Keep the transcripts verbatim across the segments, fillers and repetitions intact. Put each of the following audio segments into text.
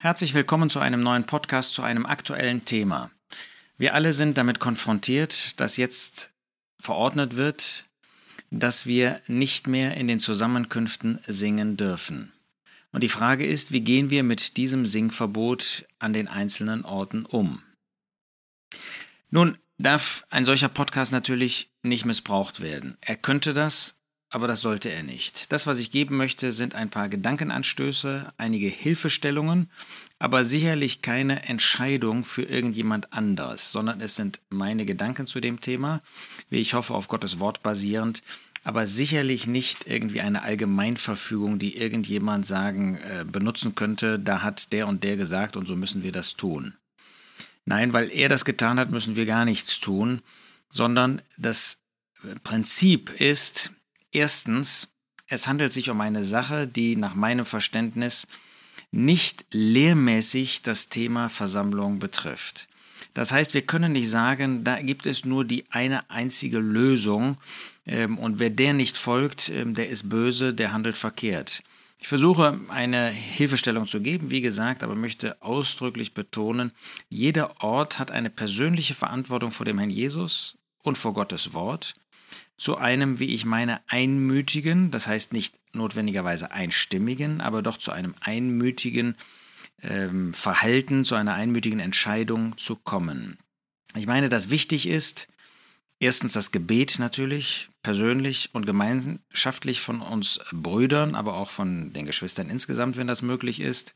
Herzlich willkommen zu einem neuen Podcast zu einem aktuellen Thema. Wir alle sind damit konfrontiert, dass jetzt verordnet wird, dass wir nicht mehr in den Zusammenkünften singen dürfen. Und die Frage ist, wie gehen wir mit diesem Singverbot an den einzelnen Orten um? Nun darf ein solcher Podcast natürlich nicht missbraucht werden. Er könnte das, aber das sollte er nicht. Das, was ich geben möchte, sind ein paar Gedankenanstöße, einige Hilfestellungen, aber sicherlich keine Entscheidung für irgendjemand anderes, sondern es sind meine Gedanken zu dem Thema, wie ich hoffe, auf Gottes Wort basierend, aber sicherlich nicht irgendwie eine Allgemeinverfügung, die irgendjemand sagen, äh, benutzen könnte, da hat der und der gesagt und so müssen wir das tun. Nein, weil er das getan hat, müssen wir gar nichts tun, sondern das Prinzip ist: Erstens, es handelt sich um eine Sache, die nach meinem Verständnis nicht lehrmäßig das Thema Versammlung betrifft. Das heißt, wir können nicht sagen, da gibt es nur die eine einzige Lösung ähm, und wer der nicht folgt, ähm, der ist böse, der handelt verkehrt. Ich versuche eine Hilfestellung zu geben, wie gesagt, aber möchte ausdrücklich betonen, jeder Ort hat eine persönliche Verantwortung vor dem Herrn Jesus und vor Gottes Wort, zu einem, wie ich meine, einmütigen, das heißt nicht notwendigerweise einstimmigen, aber doch zu einem einmütigen ähm, Verhalten, zu einer einmütigen Entscheidung zu kommen. Ich meine, dass wichtig ist, erstens das Gebet natürlich, persönlich und gemeinschaftlich von uns Brüdern, aber auch von den Geschwistern insgesamt, wenn das möglich ist.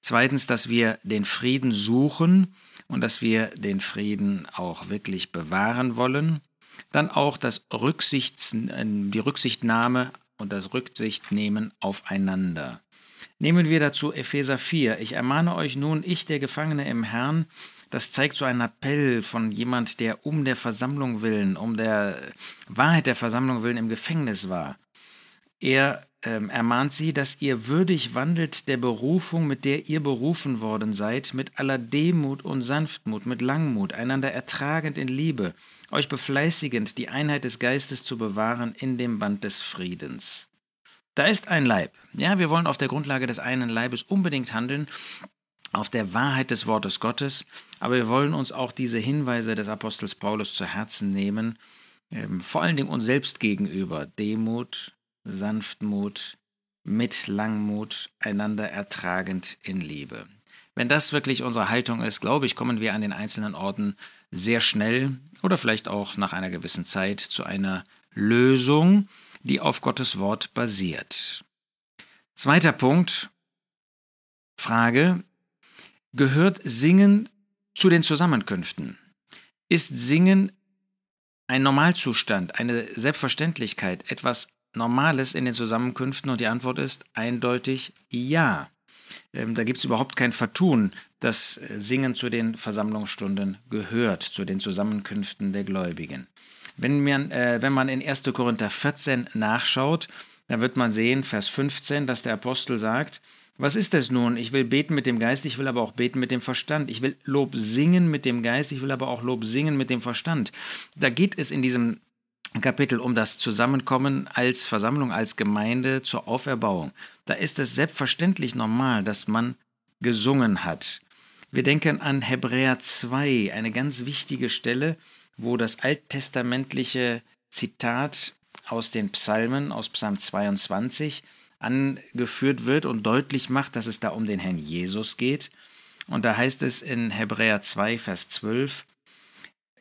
Zweitens, dass wir den Frieden suchen und dass wir den Frieden auch wirklich bewahren wollen. Dann auch das Rücksichts, die Rücksichtnahme und das Rücksichtnehmen aufeinander. Nehmen wir dazu Epheser vier. Ich ermahne euch nun, ich, der Gefangene im Herrn. Das zeigt so einen Appell von jemand, der um der Versammlung willen, um der Wahrheit der Versammlung willen im Gefängnis war. Er ähm, ermahnt sie, dass ihr würdig wandelt der Berufung, mit der ihr berufen worden seid, mit aller Demut und Sanftmut, mit Langmut, einander ertragend in Liebe, euch befleißigend, die Einheit des Geistes zu bewahren in dem Band des Friedens. Da ist ein Leib. Ja, wir wollen auf der Grundlage des einen Leibes unbedingt handeln, auf der Wahrheit des Wortes Gottes, aber wir wollen uns auch diese Hinweise des Apostels Paulus zu Herzen nehmen, ähm, vor allen Dingen uns selbst gegenüber. Demut, Sanftmut, mit Langmut, einander ertragend in Liebe. Wenn das wirklich unsere Haltung ist, glaube ich, kommen wir an den einzelnen Orten sehr schnell oder vielleicht auch nach einer gewissen Zeit zu einer Lösung, die auf Gottes Wort basiert. Zweiter Punkt, Frage, gehört Singen zu den Zusammenkünften? Ist Singen ein Normalzustand, eine Selbstverständlichkeit, etwas Normales in den Zusammenkünften? Und die Antwort ist eindeutig ja. Da gibt es überhaupt kein Vertun, dass Singen zu den Versammlungsstunden gehört, zu den Zusammenkünften der Gläubigen. Wenn man, äh, wenn man in erster Korinther vierzehn nachschaut, dann wird man sehen, Vers fünfzehn, dass der Apostel sagt, was ist es nun? Ich will beten mit dem Geist, ich will aber auch beten mit dem Verstand. Ich will Lob singen mit dem Geist, ich will aber auch Lob singen mit dem Verstand. Da geht es in diesem Kapitel um das Zusammenkommen als Versammlung, als Gemeinde zur Auferbauung. Da ist es selbstverständlich normal, dass man gesungen hat. Wir denken an Hebräer zwei, eine ganz wichtige Stelle, wo das alttestamentliche Zitat aus den Psalmen, aus Psalm zweiundzwanzig, angeführt wird und deutlich macht, dass es da um den Herrn Jesus geht. Und da heißt es in Hebräer zwei, Vers zwölf,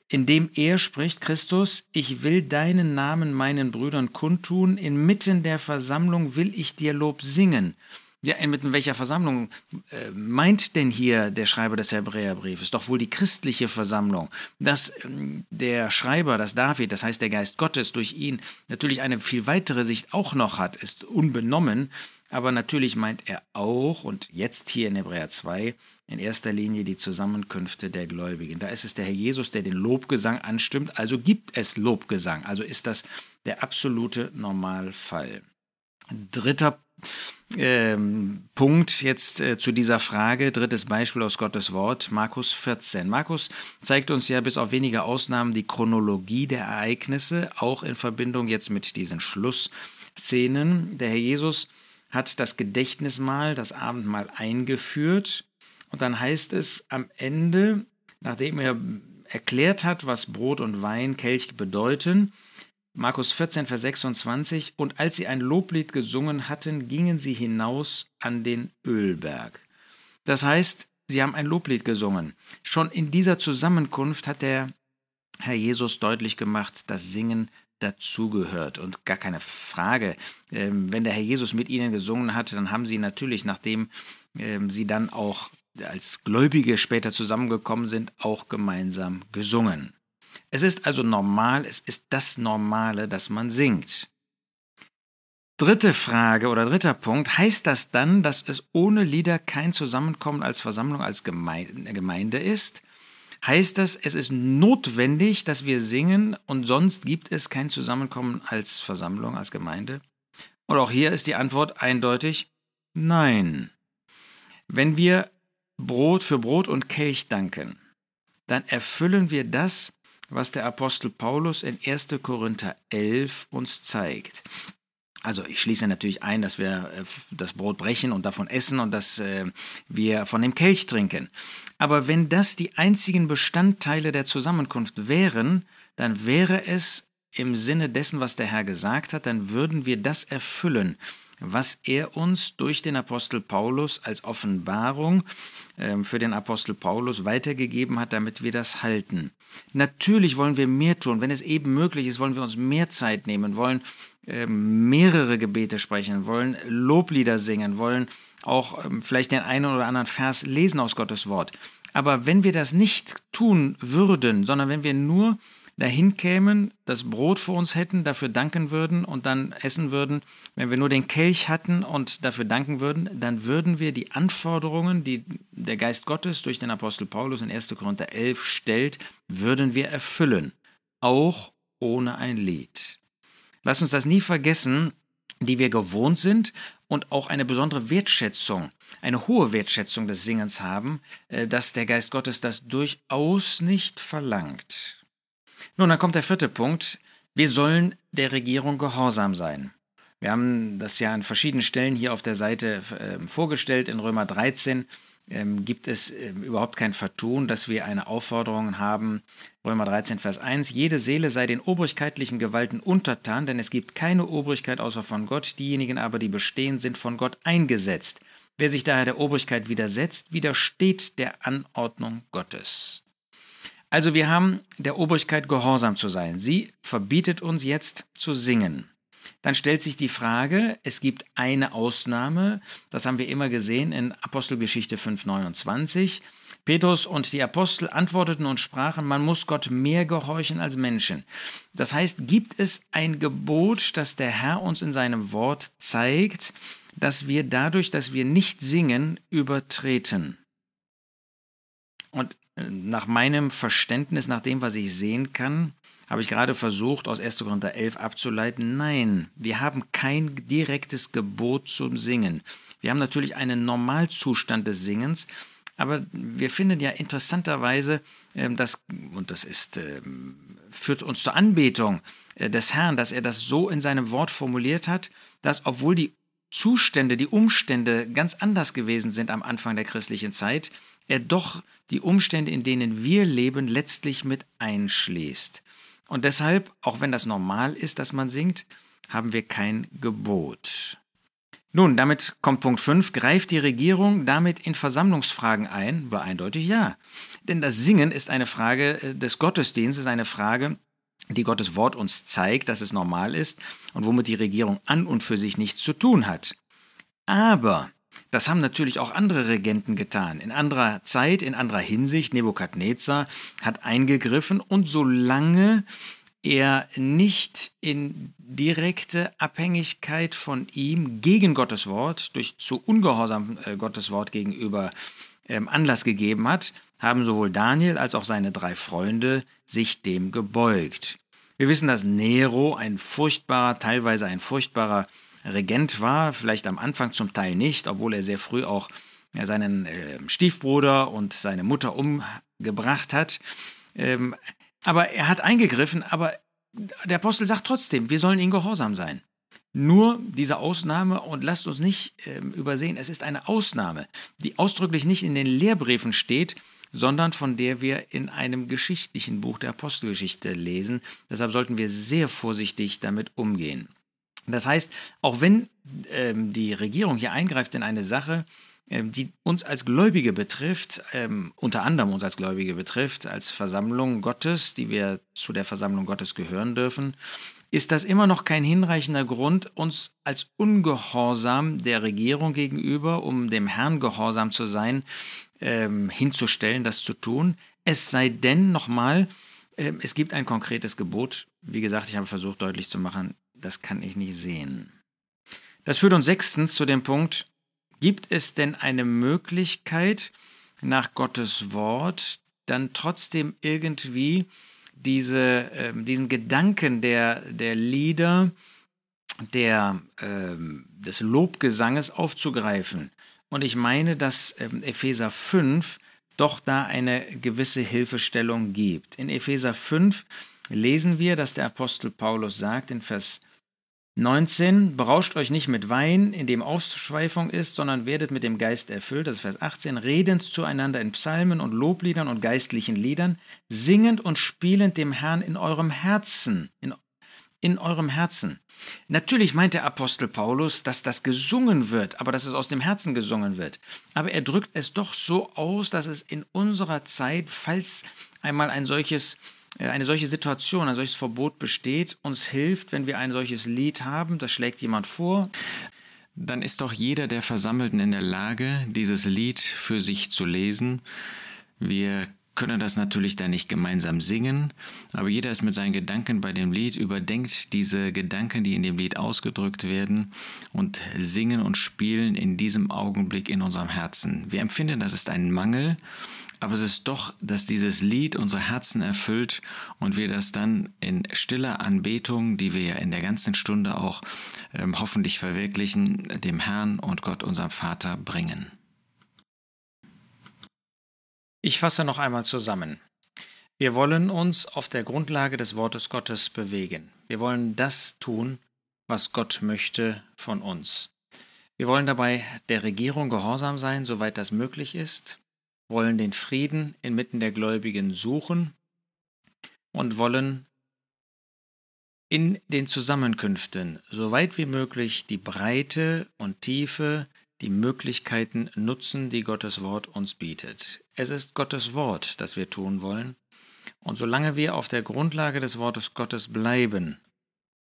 indem er spricht, Christus, ich will deinen Namen meinen Brüdern kundtun, inmitten der Versammlung will ich dir Lob singen. Ja, inmitten welcher Versammlung äh, meint denn hier der Schreiber des Hebräerbriefes? Doch wohl die christliche Versammlung, dass äh, der Schreiber, dass David, das heißt der Geist Gottes durch ihn, natürlich eine viel weitere Sicht auch noch hat, ist unbenommen, aber natürlich meint er auch, und jetzt hier in Hebräer zwei, in erster Linie die Zusammenkünfte der Gläubigen. Da ist es der Herr Jesus, der den Lobgesang anstimmt, also gibt es Lobgesang. Also ist das der absolute Normalfall. Dritter ähm, Punkt jetzt äh, zu dieser Frage, drittes Beispiel aus Gottes Wort, Markus vierzehn. Markus zeigt uns ja bis auf wenige Ausnahmen die Chronologie der Ereignisse, auch in Verbindung jetzt mit diesen Schlussszenen. Der Herr Jesus hat das Gedächtnismahl, das Abendmahl eingeführt. Und dann heißt es am Ende, nachdem er erklärt hat, was Brot und Wein, Kelch bedeuten, Markus vierzehn, Vers sechsundzwanzig, und als sie ein Loblied gesungen hatten, gingen sie hinaus an den Ölberg. Das heißt, sie haben ein Loblied gesungen. Schon in dieser Zusammenkunft hat der Herr Jesus deutlich gemacht, dass Singen dazugehört und gar keine Frage. Wenn der Herr Jesus mit ihnen gesungen hatte, dann haben sie natürlich, nachdem sie dann auch als Gläubige später zusammengekommen sind, auch gemeinsam gesungen. Es ist also normal, es ist das Normale, dass man singt. Dritte Frage oder dritter Punkt, heißt das dann, dass es ohne Lieder kein Zusammenkommen als Versammlung, als Gemeinde ist? Heißt das, es ist notwendig, dass wir singen und sonst gibt es kein Zusammenkommen als Versammlung, als Gemeinde? Und auch hier ist die Antwort eindeutig nein. Wenn wir Brot für Brot und Kelch danken, dann erfüllen wir das, was der Apostel Paulus in erster Korinther elf uns zeigt. Also ich schließe natürlich ein, dass wir das Brot brechen und davon essen und dass wir von dem Kelch trinken. Aber wenn das die einzigen Bestandteile der Zusammenkunft wären, dann wäre es im Sinne dessen, was der Herr gesagt hat, dann würden wir das erfüllen, was er uns durch den Apostel Paulus als Offenbarung für den Apostel Paulus weitergegeben hat, damit wir das halten. Natürlich wollen wir mehr tun. Wenn es eben möglich ist, wollen wir uns mehr Zeit nehmen, wollen mehrere Gebete sprechen, wollen Loblieder singen, wollen auch vielleicht den einen oder anderen Vers lesen aus Gottes Wort. Aber wenn wir das nicht tun würden, sondern wenn wir nur dahin kämen, das Brot vor uns hätten, dafür danken würden und dann essen würden, wenn wir nur den Kelch hatten und dafür danken würden, dann würden wir die Anforderungen, die der Geist Gottes durch den Apostel Paulus in erster Korinther elf stellt, würden wir erfüllen, auch ohne ein Lied. Lass uns das nie vergessen, die wir gewohnt sind und auch eine besondere Wertschätzung, eine hohe Wertschätzung des Singens haben, dass der Geist Gottes das durchaus nicht verlangt. Nun, dann kommt der vierte Punkt. Wir sollen der Regierung gehorsam sein. Wir haben das ja an verschiedenen Stellen hier auf der Seite äh, vorgestellt. In Römer dreizehn ähm, gibt es äh, überhaupt kein Vertun, dass wir eine Aufforderung haben. Römer dreizehn, Vers eins. Jede Seele sei den obrigkeitlichen Gewalten untertan, denn es gibt keine Obrigkeit außer von Gott. Diejenigen aber, die bestehen, sind von Gott eingesetzt. Wer sich daher der Obrigkeit widersetzt, widersteht der Anordnung Gottes. Also wir haben der Obrigkeit gehorsam zu sein. Sie verbietet uns jetzt zu singen. Dann stellt sich die Frage, es gibt eine Ausnahme, das haben wir immer gesehen in Apostelgeschichte fünf, neunundzwanzig. Petrus und die Apostel antworteten und sprachen, man muss Gott mehr gehorchen als Menschen. Das heißt, gibt es ein Gebot, das der Herr uns in seinem Wort zeigt, dass wir dadurch, dass wir nicht singen, übertreten? Und nach meinem Verständnis, nach dem, was ich sehen kann, habe ich gerade versucht, aus erster Korinther elf abzuleiten, nein, wir haben kein direktes Gebot zum Singen. Wir haben natürlich einen Normalzustand des Singens, aber wir finden ja interessanterweise, dass, und das ist, führt uns zur Anbetung des Herrn, dass er das so in seinem Wort formuliert hat, dass obwohl die Zustände, die Umstände ganz anders gewesen sind am Anfang der christlichen Zeit, er doch die Umstände, in denen wir leben, letztlich mit einschließt. Und deshalb, auch wenn das normal ist, dass man singt, haben wir kein Gebot. Nun, damit kommt Punkt fünf. Greift die Regierung damit in Versammlungsfragen ein? War eindeutig ja. Denn das Singen ist eine Frage des Gottesdienstes, eine Frage, die Gottes Wort uns zeigt, dass es normal ist und womit die Regierung an und für sich nichts zu tun hat. Aber das haben natürlich auch andere Regenten getan. In anderer Zeit, in anderer Hinsicht, Nebukadnezar hat eingegriffen und solange er nicht in direkte Abhängigkeit von ihm gegen Gottes Wort, durch zu ungehorsam äh, Gottes Wort gegenüber ähm, Anlass gegeben hat, haben sowohl Daniel als auch seine drei Freunde sich dem gebeugt. Wir wissen, dass Nero ein furchtbarer, teilweise ein furchtbarer Regent war, vielleicht am Anfang zum Teil nicht, obwohl er sehr früh auch seinen äh, Stiefbruder und seine Mutter umgebracht hat. Ähm, aber er hat eingegriffen, aber der Apostel sagt trotzdem, wir sollen ihm gehorsam sein. Nur diese Ausnahme, und lasst uns nicht äh, übersehen, es ist eine Ausnahme, die ausdrücklich nicht in den Lehrbriefen steht, sondern von der wir in einem geschichtlichen Buch der Apostelgeschichte lesen. Deshalb sollten wir sehr vorsichtig damit umgehen. Das heißt, auch wenn ähm, die Regierung hier eingreift in eine Sache, ähm, die uns als Gläubige betrifft, ähm, unter anderem uns als Gläubige betrifft, als Versammlung Gottes, die wir zu der Versammlung Gottes gehören dürfen, ist das immer noch kein hinreichender Grund, uns als ungehorsam der Regierung gegenüber, um dem Herrn gehorsam zu sein, ähm, hinzustellen, das zu tun. Es sei denn, nochmal, äh, es gibt ein konkretes Gebot. Wie gesagt, ich habe versucht deutlich zu machen, das kann ich nicht sehen. Das führt uns sechstens zu dem Punkt, gibt es denn eine Möglichkeit, nach Gottes Wort dann trotzdem irgendwie Diese, äh, diesen Gedanken der, der Lieder, der, äh, des Lobgesanges aufzugreifen. Und ich meine, dass äh, Epheser fünf doch da eine gewisse Hilfestellung gibt. In Epheser fünf lesen wir, dass der Apostel Paulus sagt in Vers neunzehn, berauscht euch nicht mit Wein, in dem Ausschweifung ist, sondern werdet mit dem Geist erfüllt, das ist Vers achtzehn, redend zueinander in Psalmen und Lobliedern und geistlichen Liedern, singend und spielend dem Herrn in eurem Herzen, in, in eurem Herzen. Natürlich meint der Apostel Paulus, dass das gesungen wird, aber dass es aus dem Herzen gesungen wird. Aber er drückt es doch so aus, dass es in unserer Zeit, falls einmal ein solches Eine solche Situation, ein solches Verbot besteht, uns hilft, wenn wir ein solches Lied haben, das schlägt jemand vor. Dann ist doch jeder der Versammelten in der Lage, dieses Lied für sich zu lesen. Wir können das natürlich dann nicht gemeinsam singen, aber jeder ist mit seinen Gedanken bei dem Lied, überdenkt diese Gedanken, die in dem Lied ausgedrückt werden, und singen und spielen in diesem Augenblick in unserem Herzen. Wir empfinden, das ist ein Mangel. Aber es ist doch, dass dieses Lied unsere Herzen erfüllt und wir das dann in stiller Anbetung, die wir ja in der ganzen Stunde auch ähm, hoffentlich verwirklichen, dem Herrn und Gott, unserem Vater, bringen. Ich fasse noch einmal zusammen. Wir wollen uns auf der Grundlage des Wortes Gottes bewegen. Wir wollen das tun, was Gott möchte von uns. Wir wollen dabei der Regierung gehorsam sein, soweit das möglich ist, wollen den Frieden inmitten der Gläubigen suchen und wollen in den Zusammenkünften so weit wie möglich die Breite und Tiefe, die Möglichkeiten nutzen, die Gottes Wort uns bietet. Es ist Gottes Wort, das wir tun wollen, und solange wir auf der Grundlage des Wortes Gottes bleiben,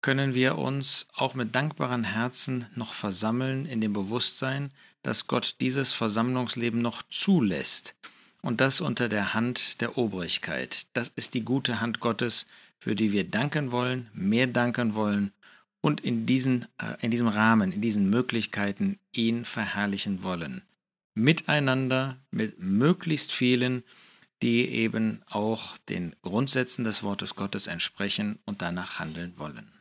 können wir uns auch mit dankbaren Herzen noch versammeln in dem Bewusstsein, dass Gott dieses Versammlungsleben noch zulässt und das unter der Hand der Obrigkeit. Das ist die gute Hand Gottes, für die wir danken wollen, mehr danken wollen und in, diesen, in diesem Rahmen, in diesen Möglichkeiten ihn verherrlichen wollen. Miteinander, mit möglichst vielen, die eben auch den Grundsätzen des Wortes Gottes entsprechen und danach handeln wollen.